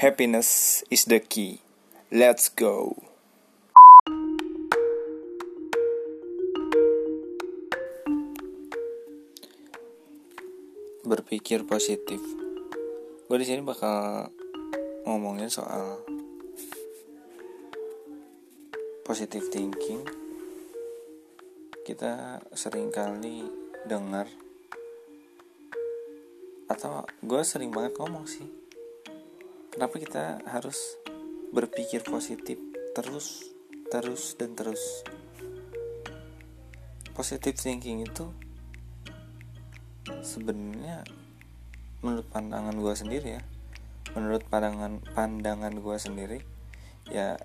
Happiness is the key. Let's go. Berpikir positif. Gue di sini bakal ngomongin soal positive thinking. Kita seringkali dengar atau gue sering banget ngomong sih. Kenapa kita harus berpikir positif terus? Positive thinking itu sebenarnya menurut pandangan gue sendiri ya, menurut pandangan gue sendiri ya,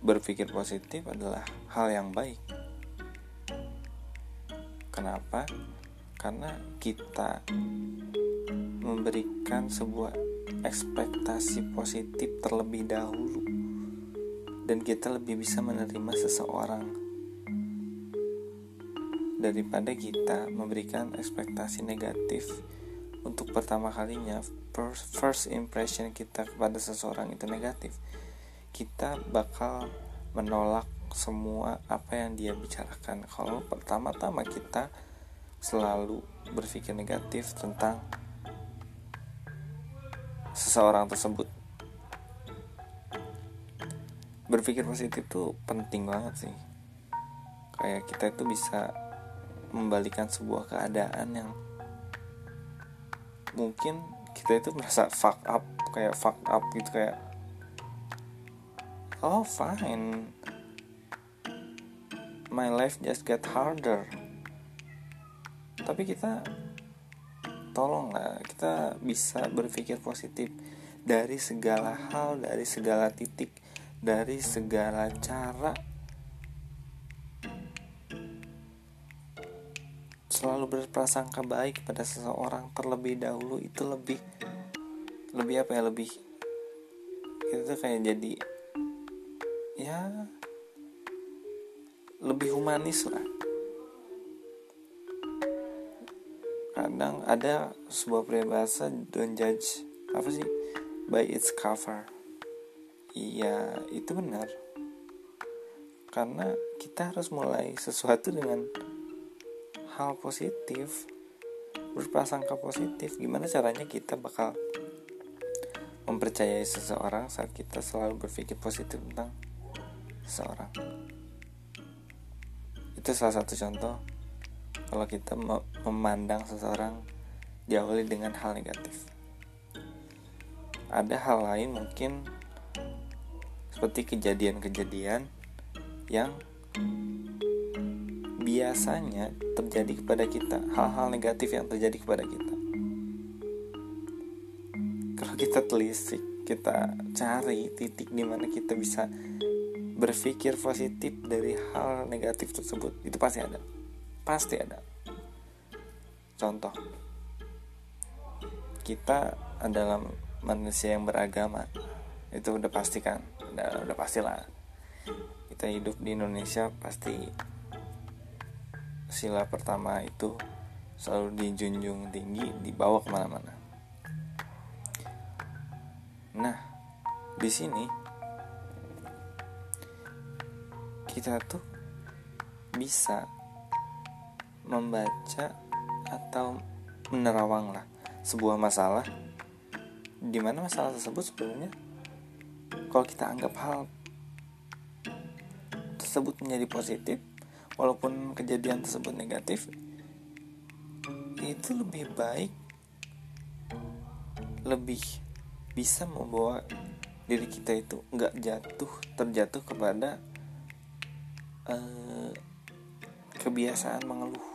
berpikir positif adalah hal yang baik. Kenapa? Karena kita memberikan sebuah ekspektasi positif terlebih dahulu, dan kita lebih bisa menerima seseorang daripada kita memberikan ekspektasi negatif untuk pertama kalinya. First impression kita kepada seseorang itu negatif, kita bakal menolak semua apa yang dia bicarakan kalau pertama-tama kita selalu berpikir negatif tentang seseorang tersebut. Berpikir positif itu penting banget sih. Kayak kita itu bisa membalikan sebuah keadaan yang mungkin kita itu merasa fuck up gitu, kayak oh fine, my life just get harder. Tapi kita tolonglah, kita bisa berpikir positif dari segala hal, dari segala titik, dari segala cara. Selalu berprasangka baik pada seseorang terlebih dahulu itu lebih apa ya, lebih kita tuh kayak jadi ya lebih humanis lah. Kadang ada sebuah peribahasa, don't judge apa sih, by its cover. Iya, itu benar. Karena kita harus mulai sesuatu dengan hal positif, berprasangka positif. Gimana caranya kita bakal mempercayai seseorang saat kita selalu berpikir positif tentang seseorang? Itu salah satu contoh. Kalau kita memandang seseorang diawali dengan hal negatif, ada hal lain mungkin seperti kejadian-kejadian yang biasanya terjadi kepada kita, hal-hal negatif yang terjadi kepada kita. Kalau kita telisik, kita cari titik di mana kita bisa berpikir positif dari hal negatif tersebut, itu pasti ada. Contoh, kita adalah manusia yang beragama, itu udah pasti kan, udah pastilah. Kita hidup di Indonesia, pasti sila pertama itu selalu dijunjung tinggi, dibawa kemana-mana. Nah, di sini kita tuh bisa membaca atau menerawanglah sebuah masalah, di mana masalah tersebut sebenarnya kalau kita anggap hal tersebut menjadi positif walaupun kejadian tersebut negatif, itu lebih baik, lebih bisa membawa diri kita itu nggak terjatuh kepada kebiasaan mengeluh.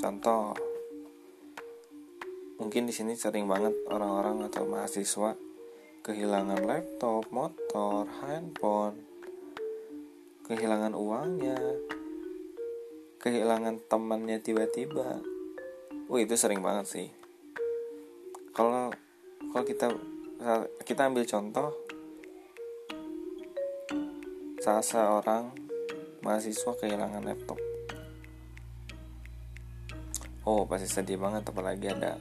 Contoh, mungkin di sini sering banget orang-orang atau mahasiswa kehilangan laptop, motor, handphone, kehilangan uangnya, kehilangan temannya tiba-tiba. Itu sering banget sih. Kalau kita ambil contoh salah seorang mahasiswa kehilangan laptop. Pasti sedih banget, apalagi ada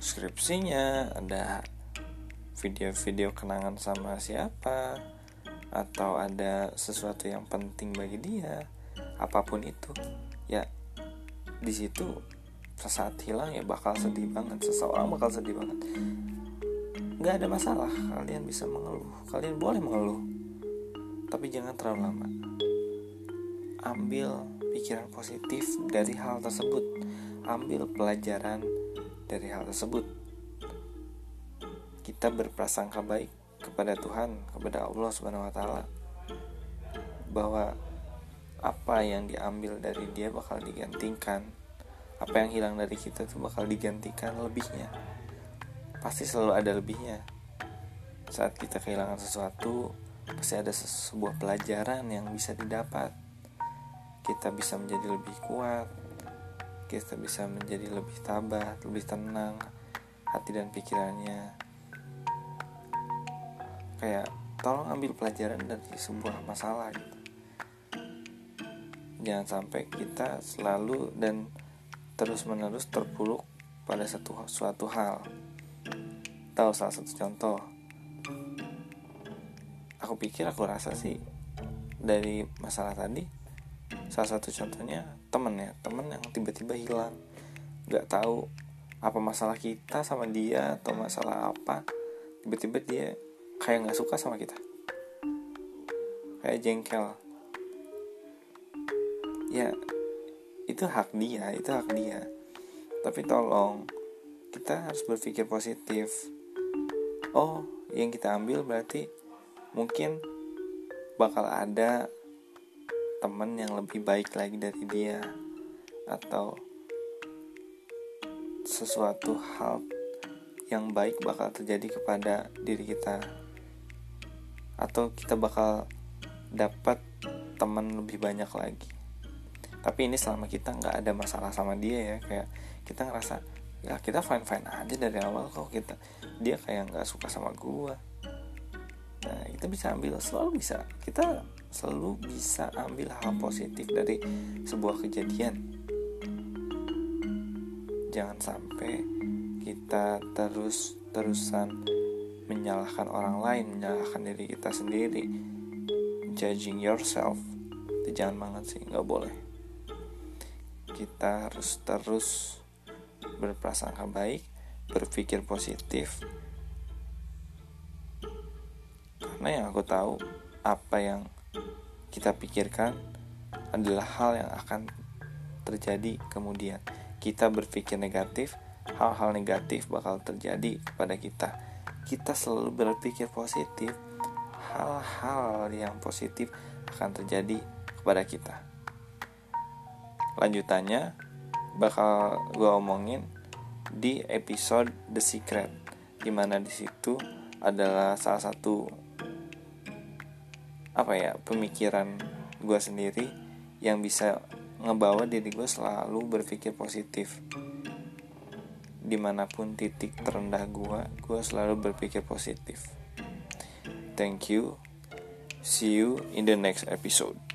skripsinya, ada video-video kenangan sama siapa, atau ada sesuatu yang penting bagi dia, apapun itu. Ya di situ sesaat hilang ya bakal sedih banget, seseorang bakal sedih banget. Gak ada masalah, kalian bisa mengeluh, kalian boleh mengeluh, tapi jangan terlalu lama. Ambil pikiran positif dari hal tersebut, ambil pelajaran dari hal tersebut. Kita berprasangka baik kepada Tuhan, kepada Allah Subhanahu wa Ta'ala, bahwa apa yang diambil dari dia bakal digantikan, apa yang hilang dari kita tuh bakal digantikan lebihnya. Pasti selalu ada lebihnya. Saat kita kehilangan sesuatu, pasti ada sebuah pelajaran yang bisa didapat. Kita bisa menjadi lebih kuat, kita bisa menjadi lebih tabah, lebih tenang hati dan pikirannya. Kayak tolong ambil pelajaran dari sebuah masalah gitu. Jangan sampai kita selalu dan terus-menerus terpuruk pada suatu hal. Tahu salah satu contoh, aku rasa sih dari masalah tadi salah satu contohnya temen yang tiba-tiba hilang. Gak tahu apa masalah kita sama dia atau masalah apa, tiba-tiba dia kayak gak suka sama kita, kayak jengkel. Ya itu hak dia, tapi tolong kita harus berpikir positif. Oh, yang kita ambil berarti mungkin bakal ada teman yang lebih baik lagi dari dia, atau sesuatu hal yang baik bakal terjadi kepada diri kita, atau kita bakal dapat teman lebih banyak lagi. Tapi ini selama kita gak ada masalah sama dia ya, kayak kita ngerasa ya kita fine-fine aja dari awal kok, dia kayak nggak suka sama gua. Nah, kita bisa ambil, kita selalu bisa ambil hal positif dari sebuah kejadian. Jangan sampai kita terus-terusan menyalahkan orang lain, menyalahkan diri kita sendiri, judging yourself. Itu jangan banget sih, nggak boleh. Kita harus terus berprasangka baik, berpikir positif. Karena yang aku tahu, apa yang kita pikirkan adalah hal yang akan terjadi kemudian. Kita berpikir negatif, hal-hal negatif bakal terjadi kepada kita. Kita selalu berpikir positif, hal-hal yang positif akan terjadi kepada kita. Lanjutannya bakal gue omongin di episode The Secret, dimana di situ adalah salah satu pemikiran gue sendiri yang bisa ngebawa diri gue selalu berpikir positif. Dimanapun titik terendah gue selalu berpikir positif. Thank you, see you in the next episode.